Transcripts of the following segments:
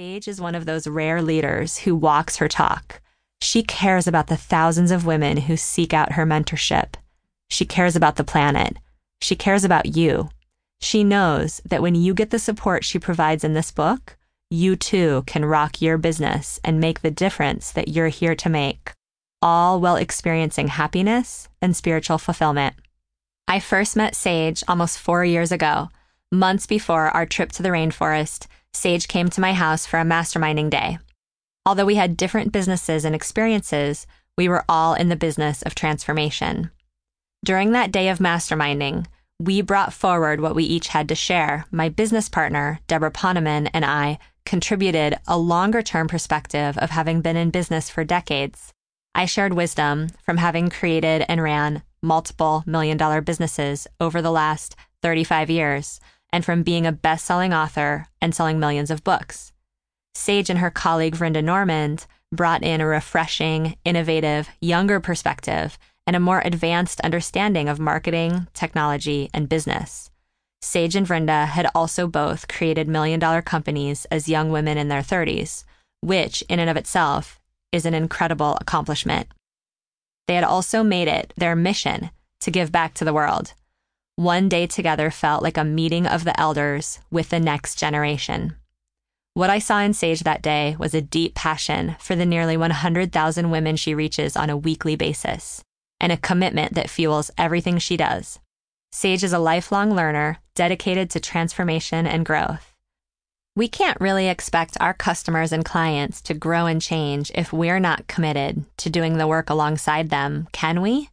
Sage is one of those rare leaders who walks her talk. She cares about the thousands of women who seek out her mentorship. She cares about the planet. She cares about you. She knows that when you get the support she provides in this book, you too can rock your business and make the difference that you're here to make, all while experiencing happiness and spiritual fulfillment. I first met Sage almost 4 years ago. Months before our trip to the rainforest, Sage came to my house for a masterminding day. Although we had different businesses and experiences, we were all in the business of transformation. During that day of masterminding, we brought forward what we each had to share. My business partner, Deborah Poneman, and I contributed a longer-term perspective of having been in business for decades. I shared wisdom from having created and ran multiple million-dollar businesses over the last 35 years and from being a best-selling author and selling millions of books. Sage and her colleague Vrinda Normand brought in a refreshing, innovative, younger perspective and a more advanced understanding of marketing, technology, and business. Sage and Vrinda had also both created million-dollar companies as young women in their 30s, which in and of itself is an incredible accomplishment. They had also made it their mission to give back to the world. One day together felt like a meeting of the elders with the next generation. What I saw in Sage that day was a deep passion for the nearly 100,000 women she reaches on a weekly basis, and a commitment that fuels everything she does. Sage is a lifelong learner dedicated to transformation and growth. We can't really expect our customers and clients to grow and change if we're not committed to doing the work alongside them, can we?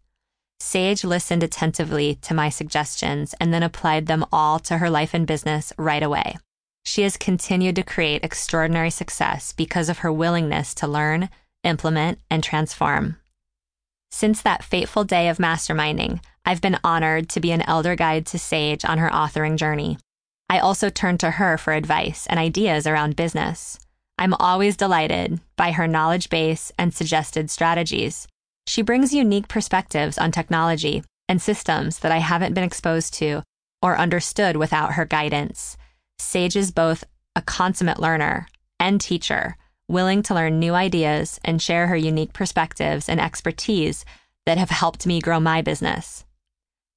Sage listened attentively to my suggestions and then applied them all to her life and business right away. She has continued to create extraordinary success because of her willingness to learn, implement, and transform. Since that fateful day of masterminding, I've been honored to be an elder guide to Sage on her authoring journey. I also turn to her for advice and ideas around business. I'm always delighted by her knowledge base and suggested strategies. She brings unique perspectives on technology and systems that I haven't been exposed to or understood without her guidance. Sage is both a consummate learner and teacher, willing to learn new ideas and share her unique perspectives and expertise that have helped me grow my business.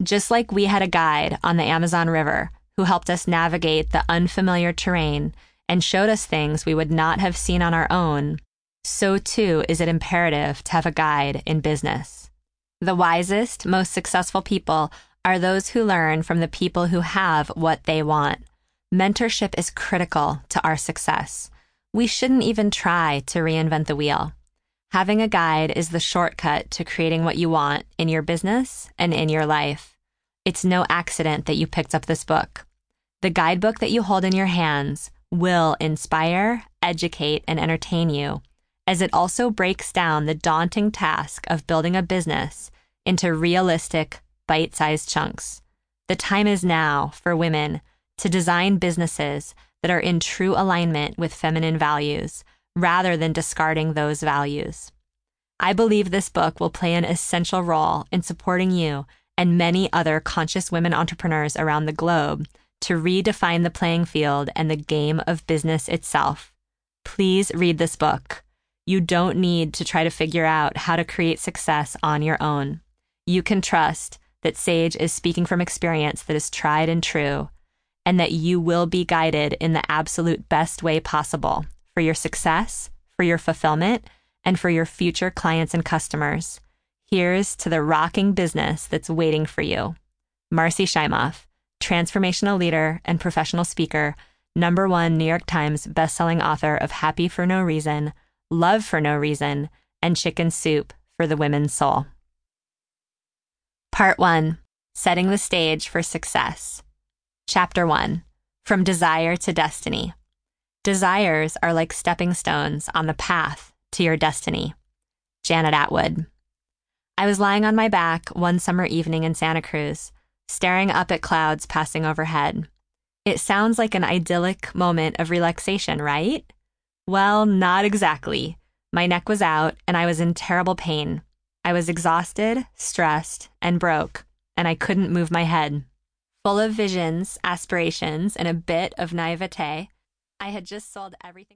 Just like we had a guide on the Amazon River who helped us navigate the unfamiliar terrain and showed us things we would not have seen on our own, so too is it imperative to have a guide in business. The wisest, most successful people are those who learn from the people who have what they want. Mentorship is critical to our success. We shouldn't even try to reinvent the wheel. Having a guide is the shortcut to creating what you want in your business and in your life. It's no accident that you picked up this book. The guidebook that you hold in your hands will inspire, educate, and entertain you, as it also breaks down the daunting task of building a business into realistic, bite-sized chunks. The time is now for women to design businesses that are in true alignment with feminine values, rather than discarding those values. I believe this book will play an essential role in supporting you and many other conscious women entrepreneurs around the globe to redefine the playing field and the game of business itself. Please read this book. You don't need to try to figure out how to create success on your own. You can trust that Sage is speaking from experience that is tried and true, and that you will be guided in the absolute best way possible for your success, for your fulfillment, and for your future clients and customers. Here's to the rocking business that's waiting for you. Marcy Shimoff, transformational leader and professional speaker, #1 New York Times bestselling author of Happy for No Reason, Love for No Reason, and Chicken Soup for the Women's Soul. Part 1, Setting the Stage for Success. Chapter 1, From Desire to Destiny. Desires are like stepping stones on the path to your destiny. Janet Atwood. I was lying on my back one summer evening in Santa Cruz, staring up at clouds passing overhead. It sounds like an idyllic moment of relaxation, right? Well, not exactly. My neck was out and I was in terrible pain. I was exhausted, stressed, and broke, and I couldn't move my head. Full of visions, aspirations, and a bit of naivete, I had just sold everything.